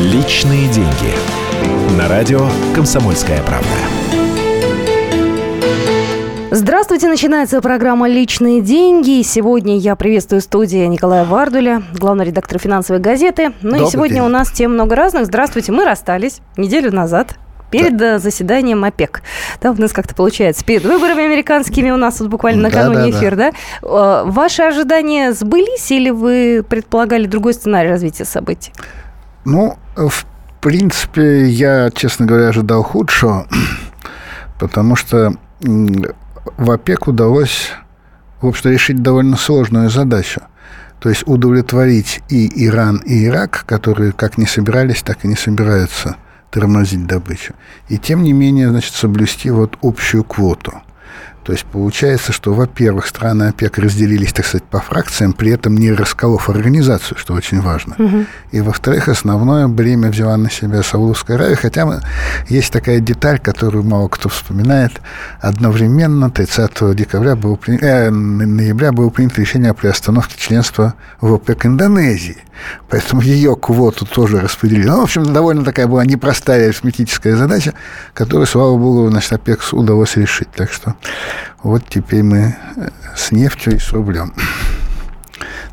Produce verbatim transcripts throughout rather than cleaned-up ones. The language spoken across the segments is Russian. Личные деньги. На радио «Комсомольская правда». Здравствуйте, начинается программа «Личные деньги». Сегодня я приветствую в студии Николая Вардуля, главного редактора «Финансовой газеты». Ну Добрый и сегодня день. У нас тем много разных. Здравствуйте, мы расстались неделю назад. Перед да. заседанием ОПЕК. Да, у нас как-то получается. Перед выборами американскими у нас тут вот буквально накануне да, да, эфир, да. да? Ваши ожидания сбылись или вы предполагали другой сценарий развития событий? Ну, в принципе, я, честно говоря, ожидал худшего, потому что в ОПЕК удалось, в общем-то, решить довольно сложную задачу. То есть удовлетворить и Иран, и Ирак, которые как не собирались, так и не собираются тормозить добычу. И тем не менее, значит, соблюсти вот общую квоту. То есть получается, что, во-первых, страны ОПЕК разделились, так сказать, по фракциям, при этом не расколов организацию, что очень важно. Угу. И, во-вторых, основное бремя взяла на себя Саудовская Аравия, хотя есть такая деталь, которую мало кто вспоминает. Одновременно тридцатого декабря было при... э, ноября было принято решение о приостановке членства в ОПЕК Индонезии. Поэтому ее квоту тоже распределили. Ну, в общем, довольно такая была непростая арифметическая задача, которую, слава богу, значит, ОПЕК удалось решить. Так что вот теперь мы с нефтью и с рублем.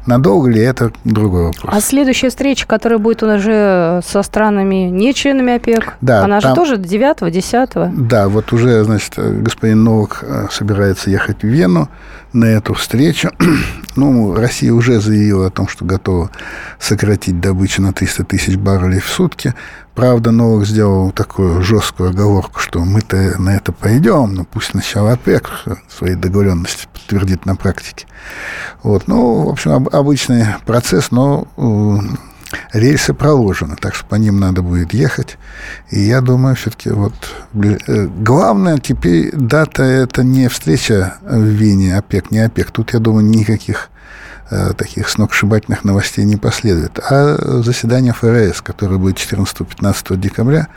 Надолго ли это другой вопрос? А следующая встреча, которая будет у нас же со странами, не членами ОПЕК, да, она там же тоже девятого, десятого? Да, вот уже, значит, господин Новак собирается ехать в Вену на эту встречу. Ну, Россия уже заявила о том, что готова сократить добычу на триста тысяч баррелей в сутки. Правда, Новак сделал такую жесткую оговорку, что мы-то на это пойдем, но пусть сначала ОПЕК свои договоренности подтвердит на практике. Вот. Ну, в общем, об, обычный процесс, но э, рельсы проложены, так что по ним надо будет ехать. И я думаю, все-таки вот э, главное теперь дата – это не встреча в Вене ОПЕК, не ОПЕК. Тут, я думаю, никаких таких сногсшибательных новостей не последует. А заседание эф эр эс, которое будет четырнадцатого-пятнадцатого декабря,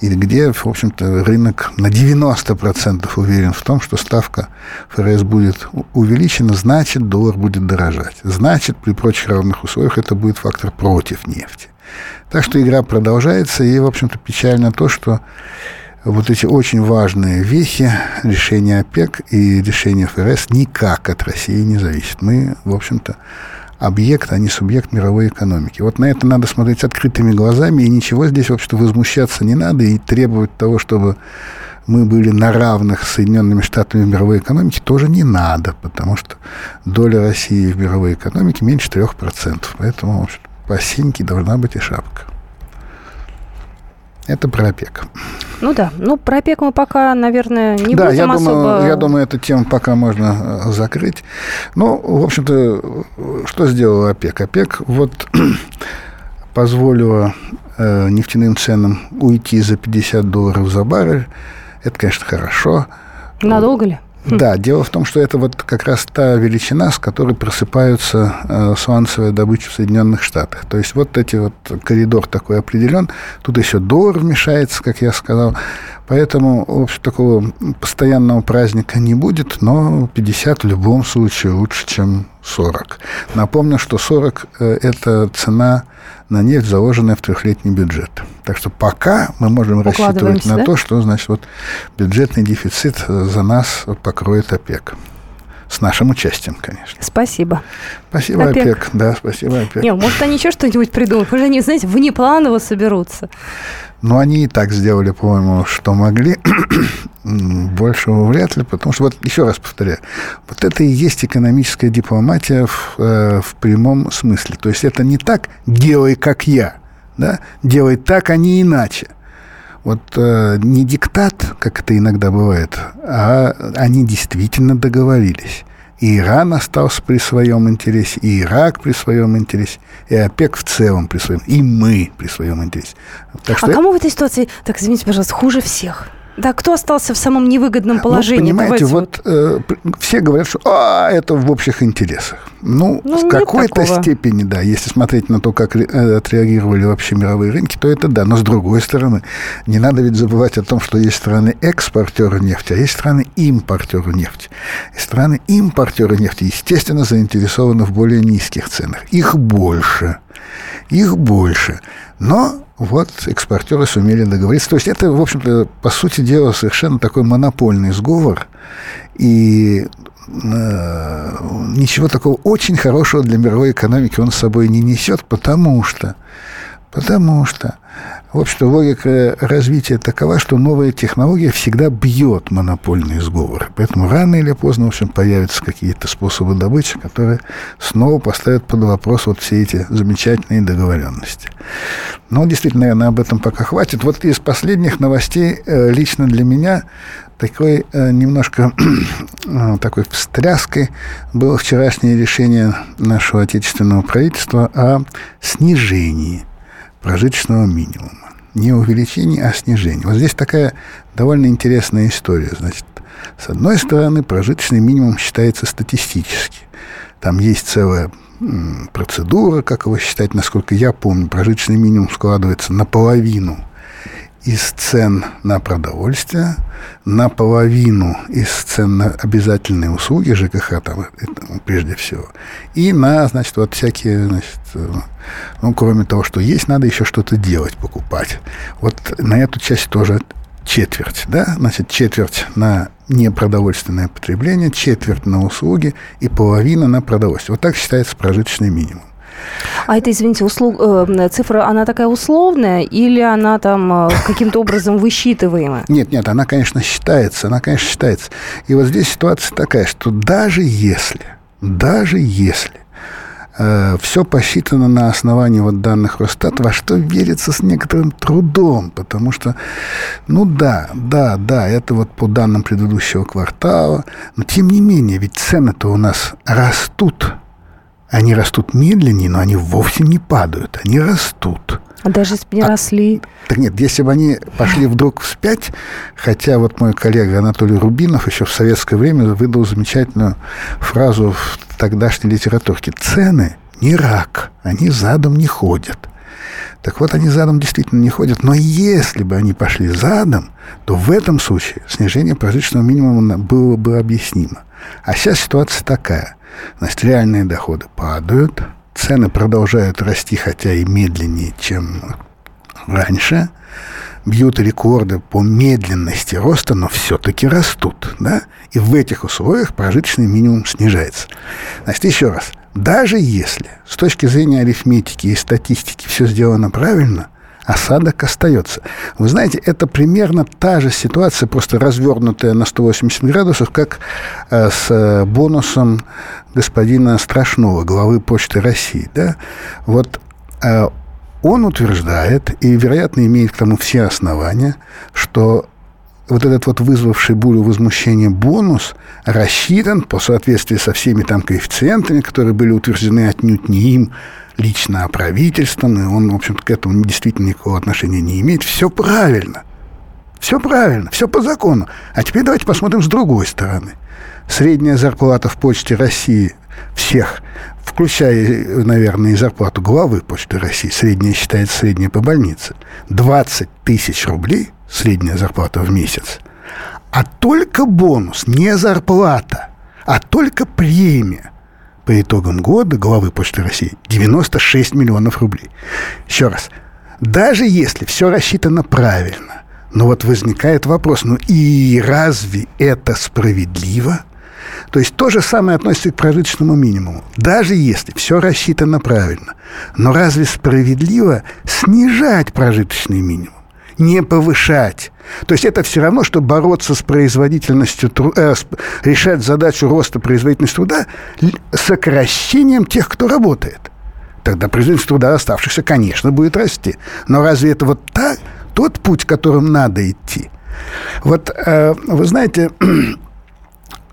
и где, в общем-то, рынок на девяносто процентов уверен в том, что ставка эф эр эс будет увеличена, значит, доллар будет дорожать. Значит, при прочих равных условиях это будет фактор против нефти. Так что игра продолжается, и, в общем-то, печально то, что вот эти очень важные вехи, решение ОПЕК и решение эф эр эс никак от России не зависят. Мы, в общем-то, объект, а не субъект мировой экономики. Вот на это надо смотреть открытыми глазами, и ничего здесь, в общем-то, возмущаться не надо, и требовать того, чтобы мы были на равных с Соединенными Штатами в мировой экономике, тоже не надо, потому что доля России в мировой экономике меньше трех процентов. Поэтому, в общем-то, по синьке должна быть и шапка. Это про ОПЕК. Ну да, ну про ОПЕК мы пока, наверное, не да, будем я особо... Думаю, я думаю, эту тему пока можно закрыть. Ну, в общем-то, что сделала ОПЕК? ОПЕК вот позволила э, нефтяным ценам уйти за пятьдесят долларов за баррель. Это, конечно, хорошо. Надолго ли? Да, дело в том, что это вот как раз та величина, с которой просыпаются э, сланцевая добыча в Соединенных Штатах. То есть вот эти вот коридор такой определен. Тут еще доллар вмешается, как я сказал. Поэтому, в общем, такого постоянного праздника не будет, но пятьдесят в любом случае лучше, чем сорок. Напомню, что сорок э, – это цена на нефть, заложенная в трехлетний бюджет. Так что пока мы можем рассчитывать на да? то, что, значит, вот бюджетный дефицит за нас покроет ОПЕК. С нашим участием, конечно. Спасибо. Спасибо, ОПЕК. ОПЕК. Да, спасибо, ОПЕК. Не, может, они еще что-нибудь придумают? Может, они, знаете, внепланово соберутся. Ну, они и так сделали, по-моему, что могли. Большего вряд ли, потому что, вот еще раз повторяю, вот это и есть экономическая дипломатия в, э, в прямом смысле. То есть это не так «делай, как я», да? «Делай так, а не иначе». Вот э, не диктат, как это иногда бывает, а они действительно договорились. И Иран остался при своем интересе, и Ирак при своем интересе, и ОПЕК в целом при своем, и мы при своем интересе. Так что а кому в этой ситуации, так извините, пожалуйста, хуже всех? Да, кто остался в самом невыгодном положении? Ну, понимаете, вот, вот э, все говорят, что а, это в общих интересах. Ну, ну в какой-то такого. степени, да. Если смотреть на то, как отреагировали вообще мировые рынки, то это да. Но с другой стороны, не надо ведь забывать о том, что есть страны-экспортеры нефти, а есть страны-импортеры нефти. И страны-импортеры нефти, естественно, заинтересованы в более низких ценах. Их больше. Их больше. Но... Вот экспортеры сумели договориться. То есть это, в общем-то, по сути дела, совершенно такой монопольный сговор. И э, ничего такого очень хорошего для мировой экономики он с собой не несет, потому что, потому что, в общем-то, логика развития такова, что новая технология всегда бьет монопольный сговор. Поэтому рано или поздно, в общем, появятся какие-то способы добычи, которые снова поставят под вопрос вот все эти замечательные договоренности. Ну, действительно, наверное, об этом пока хватит. Вот из последних новостей лично для меня такой немножко такой встряской было вчерашнее решение нашего отечественного правительства о снижении прожиточного минимума. Не увеличение, а снижение. Вот здесь такая довольно интересная история. Значит, с одной стороны, прожиточный минимум считается статистически. Там есть целая процедура, как его считать. Насколько я помню, прожиточный минимум складывается наполовину из цен на продовольствие, наполовину из цен на обязательные услуги, ЖКХ там, прежде всего, и на, значит, вот всякие, значит, ну, кроме того, что есть, надо еще что-то делать, покупать. Вот на эту часть тоже четверть, да, значит, четверть на непродовольственное потребление, четверть на услуги и половина на продовольствие. Вот так считается прожиточный минимум. А это, извините, услуг, э, цифра, она такая условная или она там э, каким-то образом высчитываема? Нет, нет, она, конечно, считается, она, конечно, считается. И вот здесь ситуация такая, что даже если, даже если э, все посчитано на основании вот данных Росстата, во что верится с некоторым трудом, потому что, ну да, да, да, это вот по данным предыдущего квартала, но тем не менее, ведь цены-то у нас растут. Они растут медленнее, но они вовсе не падают. Они растут. А даже если бы не а, росли? Так нет, если бы они пошли вдруг вспять, хотя вот мой коллега Анатолий Рубинов еще в советское время выдал замечательную фразу в тогдашней литературке. Цены не рак, они задом не ходят. Так вот, они задом действительно не ходят. Но если бы они пошли задом, то в этом случае снижение прожиточного минимума было бы объяснимо. А сейчас ситуация такая. Значит, реальные доходы падают, цены продолжают расти, хотя и медленнее, чем раньше. Бьют рекорды по медленности роста, но все-таки растут. Да? И в этих условиях прожиточный минимум снижается. Значит, еще раз. Даже если с точки зрения арифметики и статистики все сделано правильно, осадок остается. Вы знаете, это примерно та же ситуация, просто развернутая на сто восемьдесят градусов, как с бонусом господина Страшнова, главы Почты России. Да? Вот он утверждает, и, вероятно, имеет к тому все основания, что вот этот вот вызвавший бурю возмущения бонус рассчитан по соответствии со всеми там коэффициентами, которые были утверждены отнюдь не им лично, а правительством, и он, в общем-то, к этому действительно никакого отношения не имеет. Все правильно. Все правильно, все по закону. А теперь давайте посмотрим с другой стороны. Средняя зарплата в Почте России всех, включая, наверное, и зарплату главы Почты России, средняя считается средняя по больнице, двадцать тысяч рублей, средняя зарплата в месяц. А только бонус, не зарплата, а только премия по итогам года главы Почты России девяносто шесть миллионов рублей. Еще раз, даже если все рассчитано правильно, но вот возникает вопрос, ну и разве это справедливо? То есть то же самое относится и к прожиточному минимуму. Даже если все рассчитано правильно, но разве справедливо снижать прожиточный минимум, не повышать? То есть это все равно, что бороться с производительностью, э, решать задачу роста производительности труда сокращением тех, кто работает. Тогда производительность труда оставшихся, конечно, будет расти. Но разве это вот та, тот путь, которым надо идти? Вот, э, вы знаете...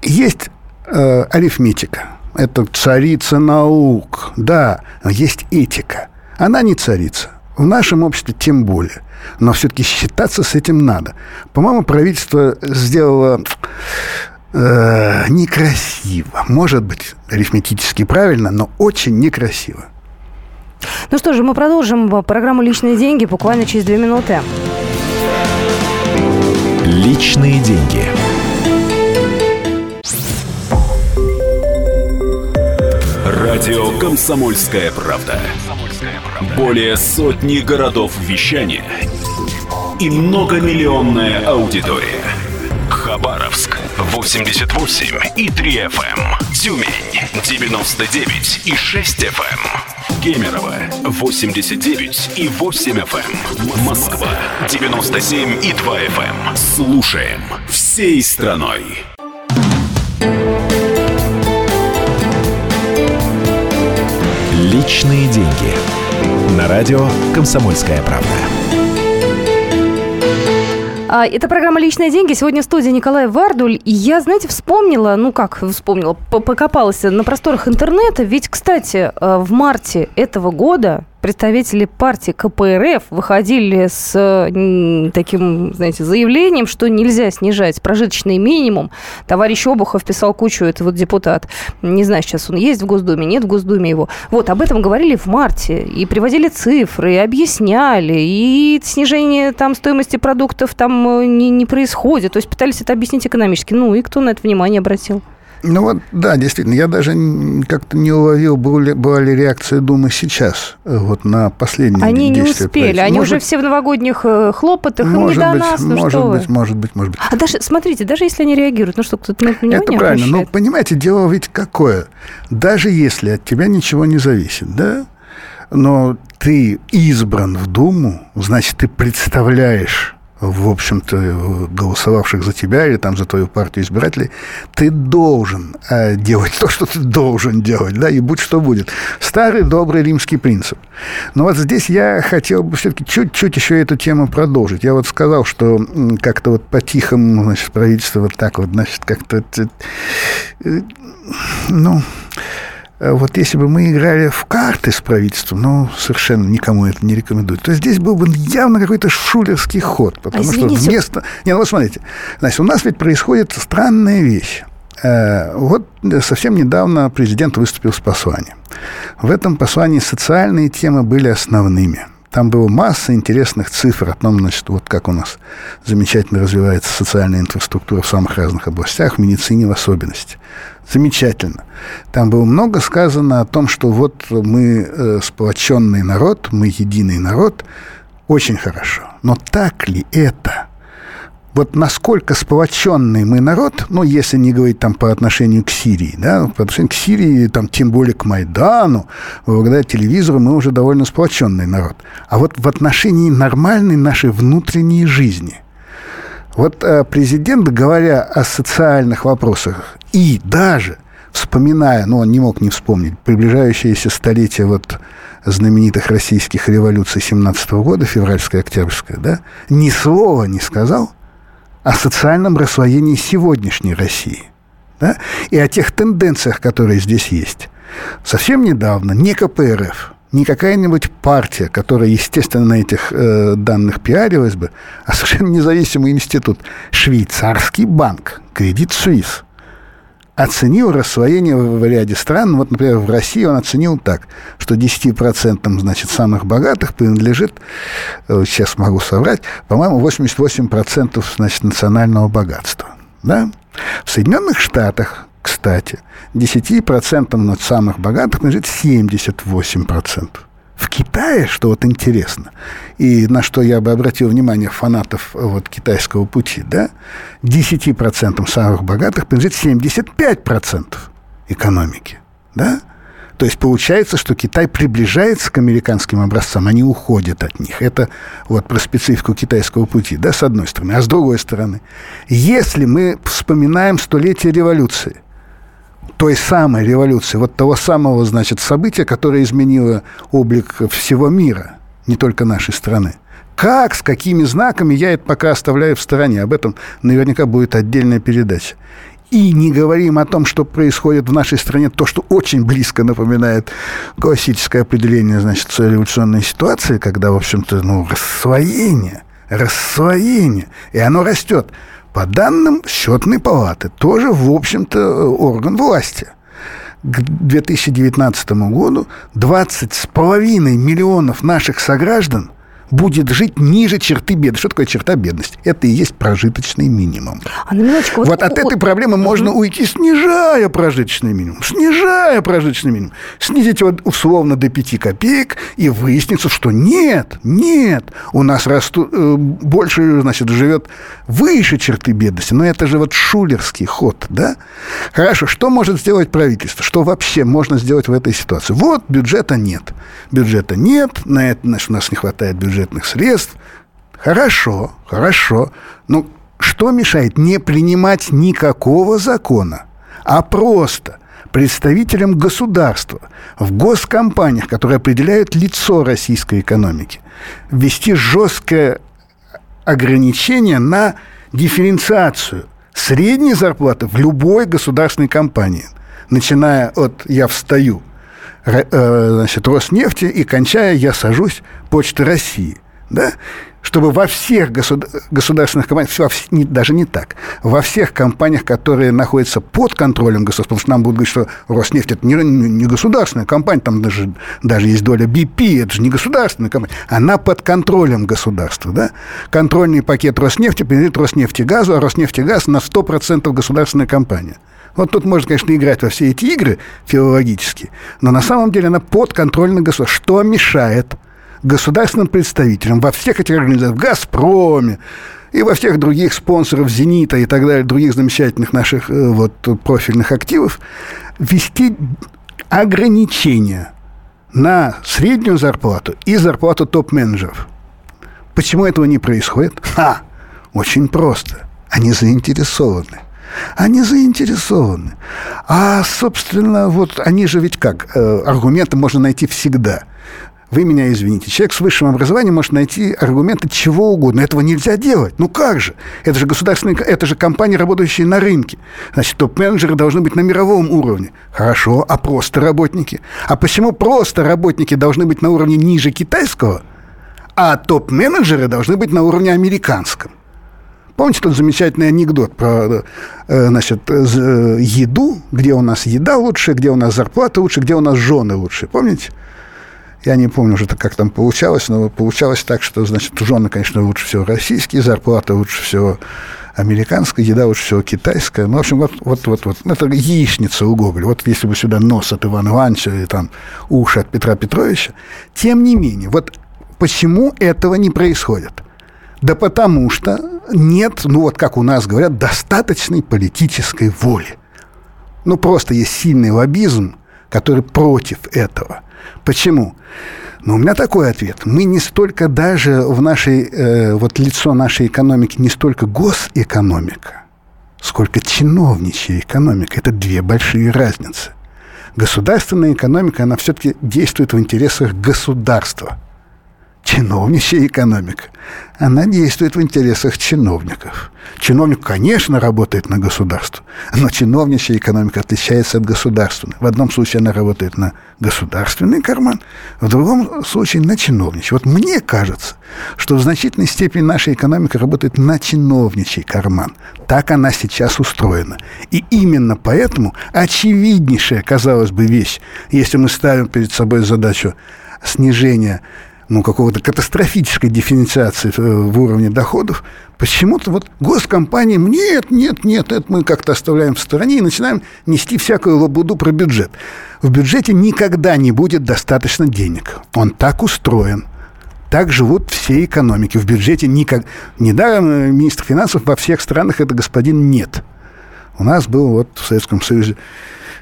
Есть э, арифметика, это царица наук, да, но есть этика. Она не царица, в нашем обществе тем более. Но все-таки считаться с этим надо. По-моему, правительство сделало э, некрасиво. Может быть, арифметически правильно, но очень некрасиво. Ну что же, мы продолжим программу «Личные деньги» буквально через две минуты. Личные деньги. Радио «Комсомольская правда». Более сотни городов вещания и многомиллионная аудитория. Хабаровск восемьдесят восемь и три эф эм, Тюмень девяносто девять и шесть эф эм, Кемерово восемьдесят девять и восемь эф эм, Москва девяносто семь и два эф эм. Слушаем всей страной. Личные деньги. На радио «Комсомольская правда». Это программа «Личные деньги». Сегодня в студии Николай Вардуль. И я, знаете, вспомнила, ну как вспомнила, покопалась на просторах интернета. Ведь, кстати, в марте этого года представители партии ка пэ эр эф выходили с таким, знаете, заявлением, что нельзя снижать прожиточный минимум. Товарищ Обухов писал кучу, это вот депутат, не знаю, сейчас он есть в Госдуме, нет в Госдуме его. Вот, об этом говорили в марте, и приводили цифры, и объясняли, и снижение там стоимости продуктов там не, не происходит. То есть пытались это объяснить экономически. Ну и кто на это внимание обратил? Ну вот, да, действительно, я даже как-то не уловил, была ли реакция Думы сейчас, вот на последние они действия. Они не успели, они может, уже все в новогодних хлопотах, им не до нас, ну может что быть, вы. Может быть, может быть, а даже, смотрите, даже если они реагируют, ну что, кто-то на это внимание обращает? Это правильно, но, понимаете, дело ведь какое, даже если от тебя ничего не зависит, да, но ты избран в Думу, значит, ты представляешь... в общем-то, голосовавших за тебя или там за твою партию избирателей, ты должен э, делать то, что ты должен делать, да, и будь что будет. Старый добрый римский принцип. Но вот здесь я хотел бы все-таки чуть-чуть еще эту тему продолжить. Я вот сказал, что как-то вот по-тихому, значит, правительство вот так вот, значит, как-то, ну... Вот если бы мы играли в карты с правительством, ну, совершенно никому это не рекомендуют, то здесь был бы явно какой-то шулерский ход. Потому а что вместо... Не, ну, вот смотрите. Значит, у нас ведь происходит странная вещь. Вот совсем недавно президент выступил с посланием. В этом послании социальные темы были основными. Там была масса интересных цифр о том, значит, вот как у нас замечательно развивается социальная инфраструктура в самых разных областях, в медицине в особенности. Замечательно. Там было много сказано о том, что вот мы сплоченный народ, мы единый народ. Очень хорошо. Но так ли это? Вот насколько сплоченный мы народ, ну, если не говорить там по отношению к Сирии, да, по отношению к Сирии, там, тем более к Майдану, благодаря телевизору мы уже довольно сплоченный народ. А вот в отношении нормальной нашей внутренней жизни. Вот президент, говоря о социальных вопросах и даже вспоминая, ну, он не мог не вспомнить, приближающееся столетие вот знаменитых российских революций семнадцатого года, февральская, октябрьская, да, ни слова не сказал о социальном расслоении сегодняшней России, да, и о тех тенденциях, которые здесь есть. Совсем недавно не ка пэ эр эф, не какая-нибудь партия, которая, естественно, на этих э, данных пиарилась бы, а совершенно независимый институт, швейцарский банк Credit Suisse, оценил расслоение в ряде стран. Вот, например, в России он оценил так, что десять процентов, значит, самых богатых принадлежит, сейчас могу соврать, по-моему, восемьдесят восемь процентов, значит, национального богатства. Да? В Соединенных Штатах, кстати, десять процентов от самых богатых принадлежит семьдесят восемь процентов. В Китае, что вот интересно, и на что я бы обратил внимание фанатов вот китайского пути, да, десять процентов самых богатых принадлежит семьдесят пять процентов экономики, да? То есть получается, что Китай приближается к американским образцам, они уходят от них. Это вот про специфику китайского пути, да, с одной стороны. А с другой стороны, если мы вспоминаем столетие революции, той самой революции, вот того самого, значит, события, которое изменило облик всего мира, не только нашей страны. Как, с какими знаками, я это пока оставляю в стороне. Об этом наверняка будет отдельная передача. И не говорим о том, что происходит в нашей стране, то, что очень близко напоминает классическое определение, значит, революционной ситуации, когда, в общем-то, ну, расслоение, расслоение, и оно растет. По данным Счетной палаты, тоже, в общем-то, орган власти, к две тысячи девятнадцатому году двадцать с половиной миллионов наших сограждан будет жить ниже черты бедности. Что такое черта бедности? Это и есть прожиточный минимум. А на минуточку, вот, вот от этой проблемы вот, можно угу. уйти, снижая прожиточный минимум. Снижая прожиточный минимум. Снизить его условно до пяти копеек, и выяснится, что нет, нет, у нас растут, больше, значит, живет выше черты бедности. Но это же вот шулерский ход, да? Хорошо, что может сделать правительство? Что вообще можно сделать в этой ситуации? Вот бюджета нет. Бюджета нет, на это, значит, у нас не хватает бюджета. Средств. Хорошо, хорошо. Но что мешает не принимать никакого закона, а просто представителям государства в госкомпаниях, которые определяют лицо российской экономики, ввести жесткое ограничение на дифференциацию средней зарплаты в любой государственной компании, начиная от «я встаю», значит, Роснефти, и кончая «я сажусь» Почты России, да? Чтобы во всех государ- государственных компаниях, даже не так, во всех компаниях, которые находятся под контролем государства, потому что нам будут говорить, что Роснефть – это не, не государственная компания, там даже, даже есть доля би пи, это же не государственная компания, она под контролем государства. Да? Контрольный пакет Роснефти принадлежит Роснефтегазу, а Роснефтегаз на сто процентов государственная компания. Вот тут можно, конечно, играть во все эти игры филологические, но на самом деле она подконтрольна государству. Что мешает государственным представителям во всех этих организациях, в «Газпроме» и во всех других спонсоров «Зенита» и так далее, других замечательных наших вот профильных активов, ввести ограничения на среднюю зарплату и зарплату топ-менеджеров? Почему этого не происходит? Ха! Очень просто. Они заинтересованы. Они заинтересованы. А, собственно, вот они же ведь как? Аргументы можно найти всегда. Вы меня извините. Человек с высшим образованием может найти аргументы чего угодно. Этого нельзя делать. Ну как же? Это же государственные, это же компании, работающие на рынке. Значит, топ-менеджеры должны быть на мировом уровне. Хорошо, а просто работники? А почему просто работники должны быть на уровне ниже китайского, а топ-менеджеры должны быть на уровне американском? Помните тот замечательный анекдот про, значит, еду, где у нас еда лучше, где у нас зарплата лучше, где у нас жены лучше? Помните? Я не помню уже, как там получалось, но получалось так, что, значит, жены, конечно, лучше всего российские, зарплата лучше всего американская, еда лучше всего китайская. Ну, в общем, вот, вот, вот, вот. Это яичница у Гоголя. Вот если бы сюда нос от Ивана Ивановича или там уши от Петра Петровича. Тем не менее, вот почему этого не происходит? Да потому что нет, ну вот как у нас говорят, достаточной политической воли. Ну просто есть сильный лоббизм, который против этого. Почему? Ну у меня такой ответ. Мы не столько даже в нашей, э, вот лицо нашей экономики не столько госэкономика, сколько чиновничья экономика. Это две большие разницы. Государственная экономика, она все-таки действует в интересах государства. Чиновничья экономика. Она действует в интересах чиновников. Чиновник, конечно, работает на государство, но чиновничья экономика отличается от государственной. В одном случае она работает на государственный карман, в другом случае на чиновничий. Вот мне кажется, что в значительной степени наша экономика работает на чиновничий карман. Так она сейчас устроена. И именно поэтому очевиднейшая, казалось бы, вещь, если мы ставим перед собой задачу снижения, ну, какого-то катастрофической дифференциации в уровне доходов, почему-то вот госкомпаниям нет, нет, нет, это мы как-то оставляем в стороне и начинаем нести всякую лабуду про бюджет. В бюджете никогда не будет достаточно денег. Он так устроен. Так живут все экономики. В бюджете никак... Недаром министр финансов во всех странах это господин «нет». У нас был вот в Советском Союзе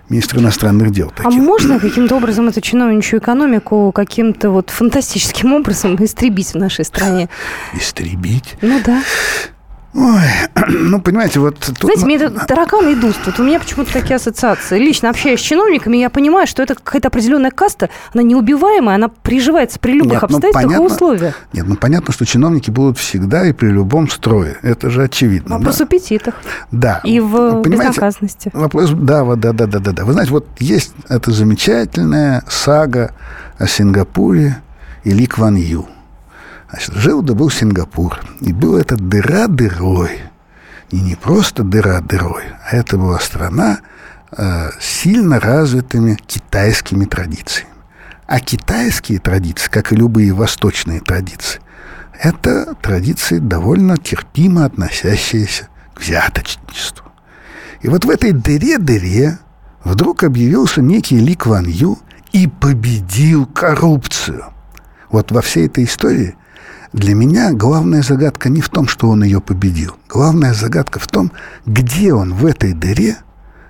министр иностранных дел. Таким. А можно каким-то образом эту чиновничью экономику каким-то вот фантастическим образом истребить в нашей стране? Истребить? Ну да. Ой, ну, понимаете, вот... Тут... Знаете, мне это тараканы идут. Вот у меня почему-то такие ассоциации. Лично общаюсь с чиновниками, я понимаю, что это какая-то определенная каста, она неубиваемая, она приживается при любых Нет, обстоятельствах ну, понятно, и условиях. Нет, ну, понятно, что чиновники будут всегда и при любом строе. Это же очевидно. Вопрос да. в аппетитах. Да. И в понимаете, безнаказанности. Вопрос, да, да, да, да, да, да. Вы знаете, вот есть эта замечательная сага о Сингапуре и Ли Куан Ю. Значит, жил да был Сингапур, и был этот дыра дырой. И не просто дыра дырой, а это была страна э, с сильно развитыми китайскими традициями. А китайские традиции, как и любые восточные традиции, это традиции, довольно терпимо относящиеся к взяточничеству. И вот в этой дыре-дыре вдруг объявился некий Ли Куан Ю и победил коррупцию. Вот во всей этой истории для меня главная загадка не в том, что он ее победил. Главная загадка в том, где он в этой дыре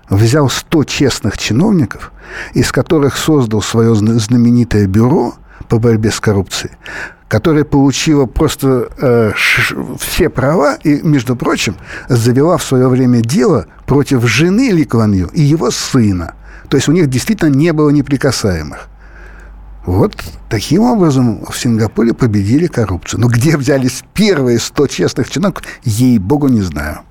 взял сто честных чиновников, из которых создал свое знаменитое бюро по борьбе с коррупцией, которая получила просто э, ш, все права и, между прочим, завела в свое время дело против жены Ли Куан Ю и его сына. То есть у них действительно не было неприкасаемых. Вот таким образом в Сингапуре победили коррупцию. Но где взялись первые сто честных чиновников, ей-богу, не знаю.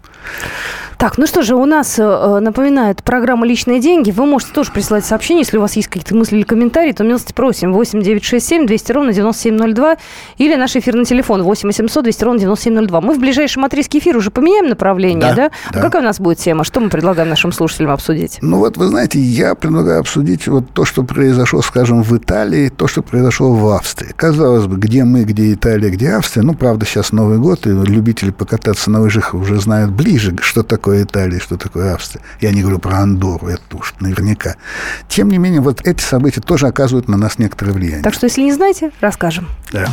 Так, ну что же, у нас, напоминает, программа «Личные деньги». Вы можете тоже присылать сообщения, если у вас есть какие-то мысли или комментарии, то милости просим. восемь девятьсот шестьдесят семь двести ровно девяносто семь ноль два или наш эфирный телефон восемь восемьсот двести ровно девяносто семь ноль два. Мы в ближайшем отрезке эфира уже поменяем направление, да? да? да. А какая у нас будет тема? Что мы предлагаем нашим слушателям обсудить? Ну вот, вы знаете, я предлагаю обсудить вот то, что произошло, скажем, в Италии, то, что произошло в Австрии. Казалось бы, где мы, где Италия, где Австрия. Ну, правда, сейчас Новый год, и любители покататься на лыжах уже знают ближе, что такое. Что такое Италия, что такое Австрия. Я не говорю про Андорру, это уж наверняка. Тем не менее, вот эти события тоже оказывают на нас некоторое влияние. Так что, если не знаете, расскажем. Да.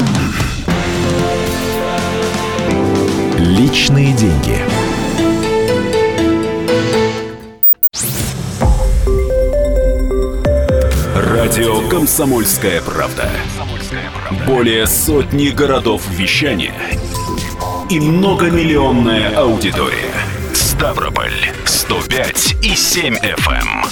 Личные деньги. Радио «Комсомольская правда». Более сотни городов вещания и многомиллионная аудитория. Ставрополь сто пять и семь эф эм,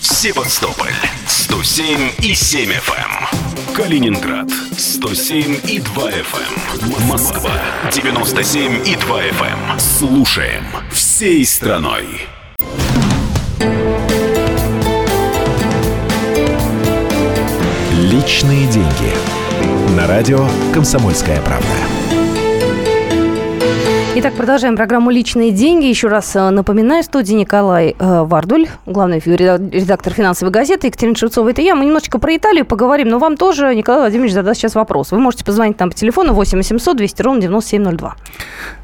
Севастополь сто семь и семь эф эм, Калининград сто семь и два эф эм, Москва девяносто семь и два эф эм. Слушаем всей страной. Личные деньги. На радио «Комсомольская правда». Итак, продолжаем программу «Личные деньги». Еще раз напоминаю, в студии Николай Вардуль, главный редактор «Финансовой газеты», Екатерина Шевцова, это я. Мы немножечко про Италию поговорим, но вам тоже Николай Владимирович задаст сейчас вопрос. Вы можете позвонить нам по телефону восемь восемьсот двести ровно девяносто семь ноль два.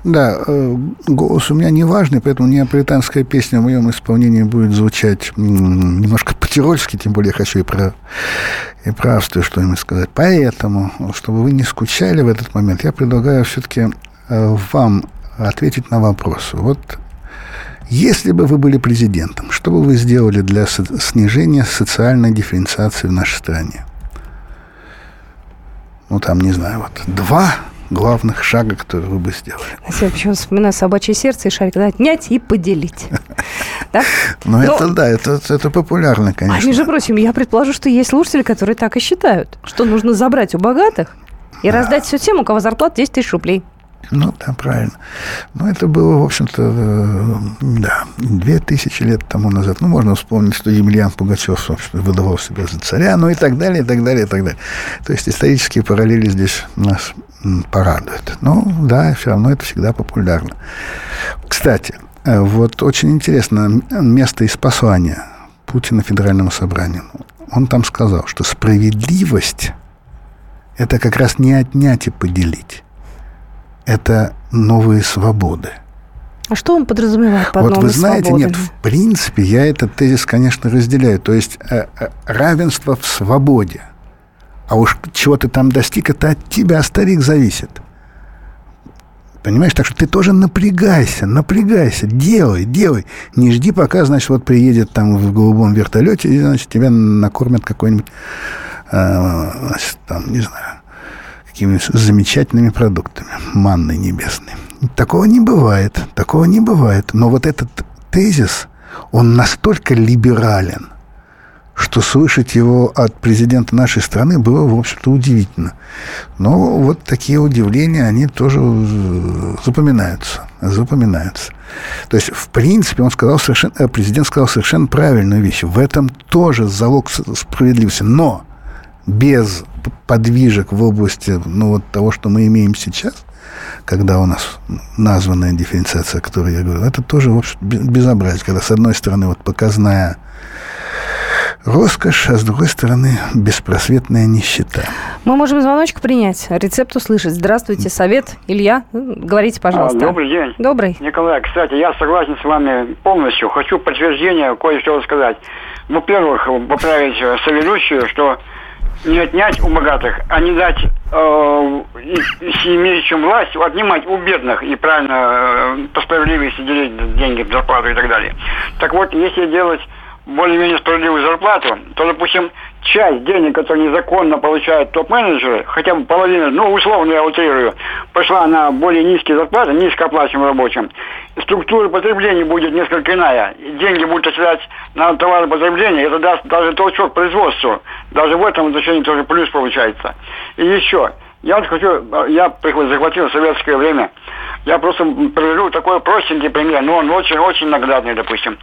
Да, голос у меня неважный, поэтому неаполитанская песня в моем исполнении будет звучать немножко по-тирольски, тем более я хочу и про, и про Австрию что-нибудь сказать. Поэтому, чтобы вы не скучали в этот момент, я предлагаю все-таки вам ответить на вопрос. Вот если бы вы были президентом, что бы вы сделали для со- снижения социальной дифференциации в нашей стране? Ну, там, не знаю, вот два главных шага, которые вы бы сделали. Я почему-то вспоминаю «Собачье сердце» и шарик. Отнять и поделить. Ну, это да, это популярно, конечно. А, между прочим, я предположу, что есть слушатели, которые так и считают, что нужно забрать у богатых и раздать все тем, у кого зарплата десять тысяч рублей. Ну, да, правильно. Но это было, в общем-то, да, две тысячи лет тому назад. Ну, можно вспомнить, что Емельян Пугачев, собственно, выдавал себя за царя, ну и так далее, и так далее, и так далее. То есть исторические параллели здесь нас порадуют. Ну, да, все равно это всегда популярно. Кстати, вот очень интересно место из послания Путина Федеральному собранию. Он там сказал, что справедливость – это как раз не отнять и поделить. Это новые свободы. А что он подразумевает под вот новыми свободами? Вот вы знаете, свободами? Нет, в принципе, я этот тезис, конечно, разделяю. То есть равенство в свободе. А уж чего ты там достиг, это от тебя, старик, зависит. Понимаешь? Так что ты тоже напрягайся, напрягайся, делай, делай. Не жди, пока, значит, вот приедет там в голубом вертолете, и, значит, тебя накормят какой-нибудь, значит, там, не знаю, какими-нибудь замечательными продуктами, манной небесной. Такого не бывает, такого не бывает. Но вот этот тезис, он настолько либерален, что слышать его от президента нашей страны было, в общем-то, удивительно. Но вот такие удивления, они тоже запоминаются, запоминаются. То есть, в принципе, он сказал совершенно, президент сказал совершенно правильную вещь. В этом тоже залог справедливости. Но без подвижек в области, ну, вот того, что мы имеем сейчас, когда у нас названная дифференциация, о которой я говорил, это тоже, в общем, безобразие, когда, с одной стороны, вот показная роскошь, а с другой стороны, беспросветная нищета. Мы можем звоночек принять, рецепт услышать. Здравствуйте, совет. Илья, говорите, пожалуйста. Добрый день. Добрый. Николай, кстати, я согласен с вами полностью. Хочу подтверждение кое-что сказать. Во-первых, поправить соведущую, что не отнять у богатых, а не дать э, имеющим власть отнимать у бедных и правильно э, по справедливости делить деньги, зарплату и так далее. Так вот, если делать более-менее справедливую зарплату, то, допустим, часть денег, которые незаконно получают топ-менеджеры, хотя бы половина, ну, условно я утрирую, пошла на более низкие зарплаты, низкооплачиваемым рабочим, структура потребления будет несколько иная. Деньги будут отвечать на товары потребления, это даст даже толчок производству. Даже в этом отношении тоже плюс получается. И еще, я вот хочу, я захватил советское время, я просто приведу такой простенький пример, но он очень-очень наглядный, допустим.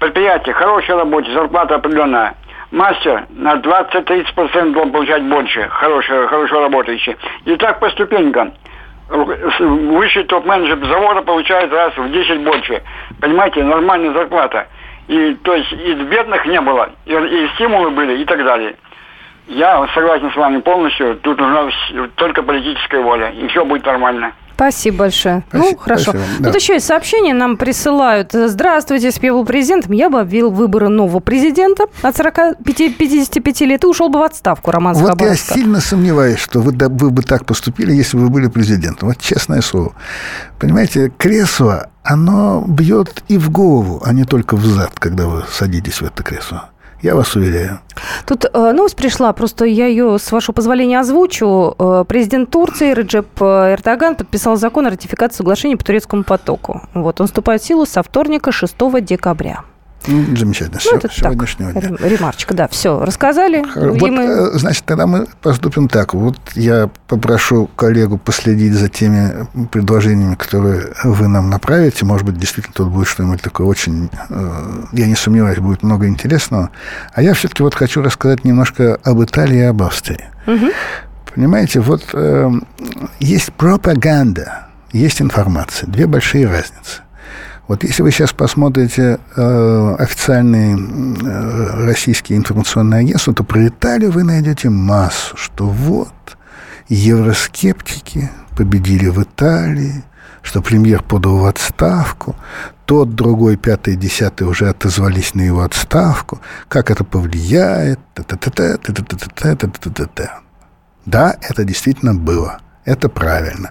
Предприятие, хорошая работа, зарплата определенная. Мастер на двадцать-тридцать процентов должен получать больше, хороший, хорошо работающий. И так по ступенькам. Высший топ-менеджер завода получает раз в десять больше. Понимаете, нормальная зарплата. И то есть и бедных не было, и, и стимулы были, и так далее. Я согласен с вами полностью. Тут нужна только политическая воля. И все будет нормально. Спасибо большое. Спасибо, ну, хорошо. Спасибо, да. Тут еще есть сообщение, нам присылают. Здравствуйте, с первым президентом я бы объявил выборы нового президента от сорока пяти, пятидесяти пяти лет и ушел бы в отставку, Роман Вот Хабаровска. Я сильно сомневаюсь, что вы, да, вы бы так поступили, если бы вы были президентом. Вот честное слово. Понимаете, кресло, оно бьет и в голову, а не только в зад, когда вы садитесь в это кресло. Я вас уверяю. Тут э, новость пришла, просто я ее, с вашего позволения, озвучу. Э, президент Турции Реджеп Эрдоган подписал закон о ратификации соглашения по турецкому потоку. Вот, он вступает в силу со вторника, шестого декабря. Замечательно. Ну, все, сегодняшнего так, дня. Ремарочка, да, все, рассказали. Вот, мы... Значит, тогда мы поступим так. Вот я попрошу коллегу последить за теми предложениями, которые вы нам направите. Может быть, действительно, тут будет что-нибудь такое очень... Я не сомневаюсь, будет много интересного. А я все-таки вот хочу рассказать немножко об Италии и об Австрии. Угу. Понимаете, вот э, есть пропаганда, есть информация. Две большие разницы. Вот если вы сейчас посмотрите э, официальные э, российские информационные агентства, то про Италию вы найдете массу, что вот евроскептики победили в Италии, что премьер подал в отставку, тот, другой, пятый, десятый уже отозвались на его отставку, как это повлияет, та-та-та-та, та-та-та-та, та-та-та-та. Да, это действительно было. Это правильно.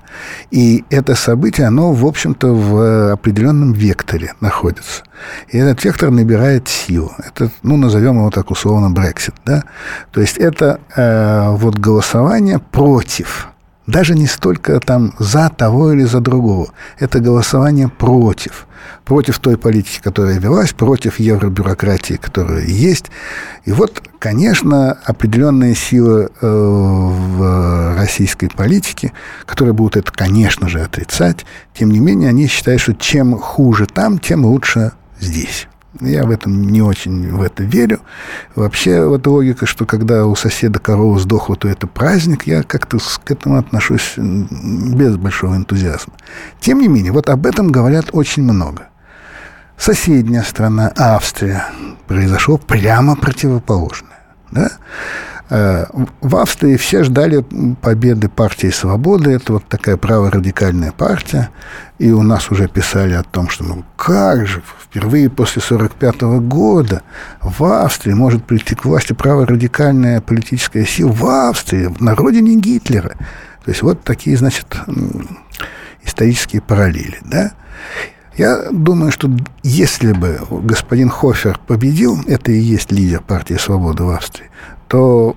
И это событие, оно, в общем-то, в определенном векторе находится. И этот вектор набирает силу. Это, ну, назовем его так условно, Brexit, да? То есть это э, вот голосование против. Даже не столько там за того или за другого. Это голосование против. Против той политики, которая велась, против евробюрократии, которая есть. И вот, конечно, определенные силы э, в российской политике, которые будут это, конечно же, отрицать, тем не менее, они считают, что чем хуже там, тем лучше здесь. Я в этом не очень в это верю. Вообще, вот логика, что когда у соседа корова сдохла, то это праздник, я как-то к этому отношусь без большого энтузиазма. Тем не менее, вот об этом говорят очень много. Соседняя страна, Австрия, произошло прямо противоположное. Да? В Австрии все ждали победы партии «Свободы». Это вот такая праворадикальная партия. И у нас уже писали о том, что ну как же, впервые после сорок пятого года в Австрии может прийти к власти праворадикальная политическая сила. В Австрии, на родине Гитлера. То есть вот такие, значит, исторические параллели. Да? Я думаю, что если бы господин Хофер победил, это и есть лидер партии «Свободы» в Австрии, то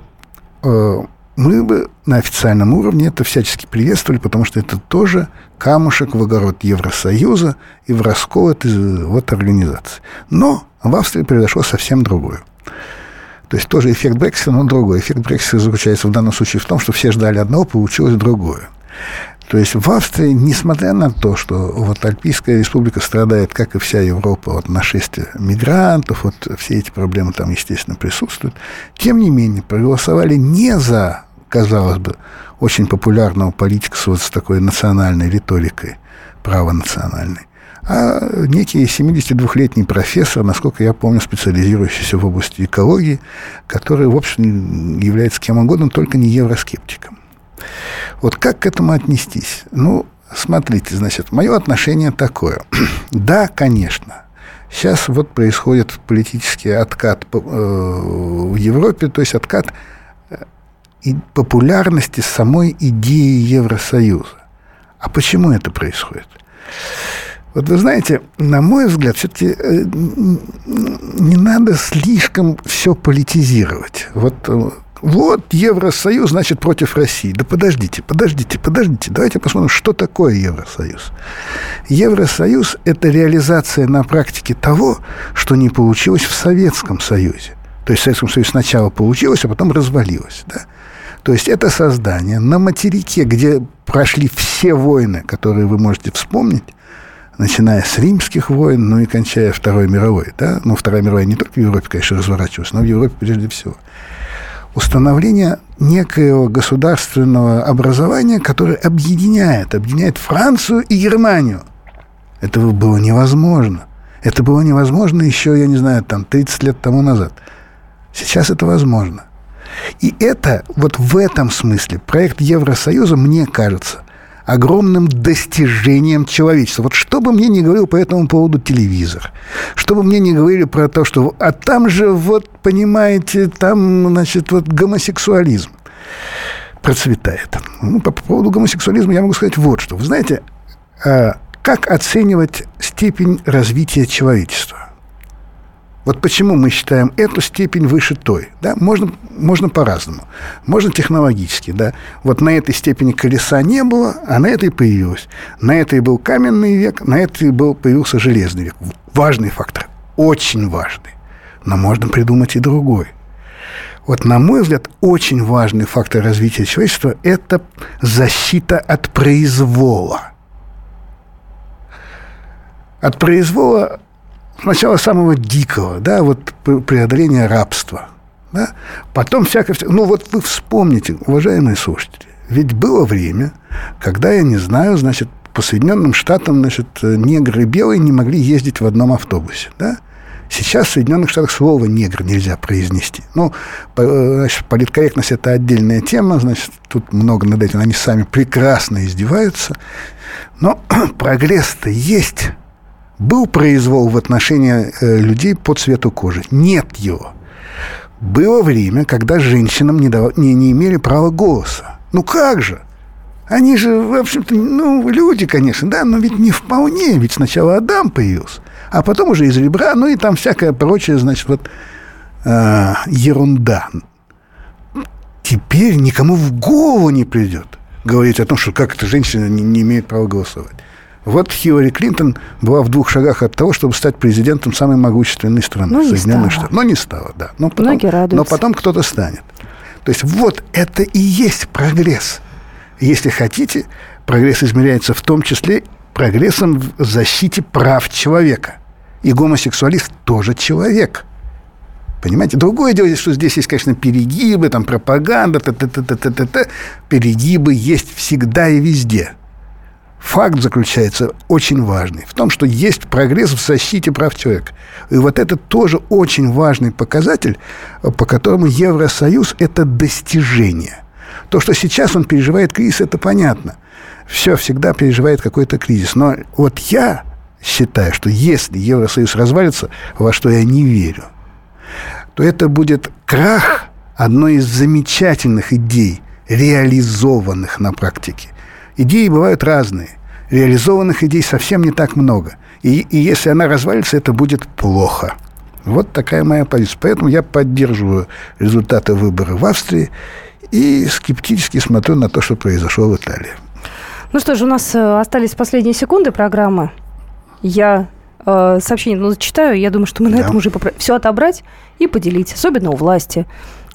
э, мы бы на официальном уровне это всячески приветствовали, потому что это тоже камушек в огород Евросоюза и в раскол этой вот организации. Но в Австрии произошло совсем другое. То есть тоже эффект Брексита, но другой. Эффект Брексита заключается в данном случае в том, что все ждали одного, получилось другое. То есть в Австрии, несмотря на то, что вот Альпийская республика страдает, как и вся Европа, от нашествия мигрантов, вот все эти проблемы там, естественно, присутствуют, тем не менее проголосовали не за, казалось бы, очень популярного политика вот с такой национальной риторикой, правонациональной. А некий семидесятидвухлетний профессор, насколько я помню, специализирующийся в области экологии, который, в общем, является кем угодно, только не евроскептиком. Вот как к этому отнестись? Ну, смотрите, значит, мое отношение такое. Да, конечно, сейчас вот происходит политический откат в Европе, то есть откат популярности самой идеи Евросоюза. А почему это происходит? Вот вы знаете, на мой взгляд, все-таки не надо слишком все политизировать. Вот, вот Евросоюз, значит, против России. Да подождите, подождите, подождите. Давайте посмотрим, что такое Евросоюз. Евросоюз – это реализация на практике того, что не получилось в Советском Союзе. То есть в Советском Союзе сначала получилось, а потом развалилось, да? То есть это создание на материке, где прошли все войны, которые вы можете вспомнить, начиная с римских войн, ну и кончая Второй мировой. Да? Ну, Вторая мировая не только в Европе, конечно, разворачивалась, но в Европе прежде всего. Установление некоего государственного образования, которое объединяет, объединяет Францию и Германию. Этого было невозможно. Это было невозможно еще, я не знаю, там, тридцать лет тому назад. Сейчас это возможно. И это, вот в этом смысле, проект Евросоюза, мне кажется, огромным достижением человечества. Вот что бы мне ни говорил по этому поводу телевизор, что бы мне ни говорили про то, что... А там же, вот, понимаете, там, значит, вот гомосексуализм процветает. Ну, по поводу гомосексуализма я могу сказать вот что. Вы знаете, как оценивать степень развития человечества? Вот почему мы считаем эту степень выше той, да? Можно, можно по-разному. Можно технологически, да. Вот на этой степени колеса не было, а на этой появилось. На этой был каменный век, на этой был, появился железный век. Важный фактор, очень важный. Но можно придумать и другой. Вот, на мой взгляд, очень важный фактор развития человечества – это защита от произвола. От произвола... Сначала самого дикого, да, вот преодоление рабства, да, потом всякое... Ну, вот вы вспомните, уважаемые слушатели, ведь было время, когда, я не знаю, значит, по Соединенным Штатам, значит, негры белые не могли ездить в одном автобусе, да. Сейчас в Соединенных Штатах слово «негр» нельзя произнести. Ну, значит, политкорректность – это отдельная тема, значит, тут много над этим, они сами прекрасно издеваются, но прогресс-то есть... Был произвол в отношении людей по цвету кожи? Нет его. Было время, когда женщинам не, дав... не, не имели права голоса. Ну как же? Они же, в общем-то, ну, люди, конечно, да, но ведь не вполне. Ведь сначала Адам появился, а потом уже из ребра, ну и там всякая прочая, значит, вот э, ерунда. Теперь никому в голову не придет говорить о том, что как-то женщина не, не имеет права голосовать. Вот Хиллари Клинтон была в двух шагах от того, чтобы стать президентом самой могущественной страны, ну, Соединенных Штатов. Но не стала, да. Но потом, но потом кто-то станет. То есть вот это и есть прогресс. Если хотите, прогресс измеряется в том числе прогрессом в защите прав человека. И гомосексуалист тоже человек. Понимаете? Другое дело, что здесь есть, конечно, перегибы, там пропаганда, т-т-т-т-т-т. Перегибы есть всегда и везде. Факт заключается очень важный в том, что есть прогресс в защите прав человека. И вот это тоже очень важный показатель, по которому Евросоюз – это достижение. То, что сейчас он переживает кризис, это понятно. Все всегда переживает какой-то кризис. Но вот я считаю, что если Евросоюз развалится, во что я не верю, то это будет крах одной из замечательных идей, реализованных на практике. Идеи бывают разные. Реализованных идей совсем не так много. И, и если она развалится, это будет плохо. Вот такая моя позиция. Поэтому я поддерживаю результаты выборов в Австрии и скептически смотрю на то, что произошло в Италии. Ну что же, у нас остались последние секунды программы. Я э, сообщение ну, зачитаю. Я думаю, что мы на да. этом уже попро... все отобрать и поделить. Особенно у власти.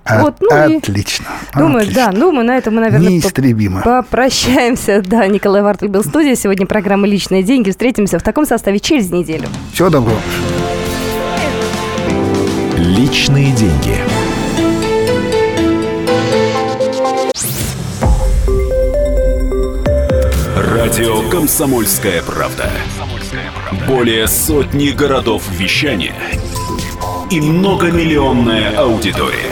Вот, ну отлично. И, думаю, отлично. Да, думаю, на этом мы, наверное, попрощаемся. Да, Николай Вардуль был в студии. Сегодня программа «Личные деньги». Встретимся в таком составе через неделю. Всего доброго. «Личные деньги». Радио «Комсомольская правда». Более сотни городов вещания и многомиллионная аудитория.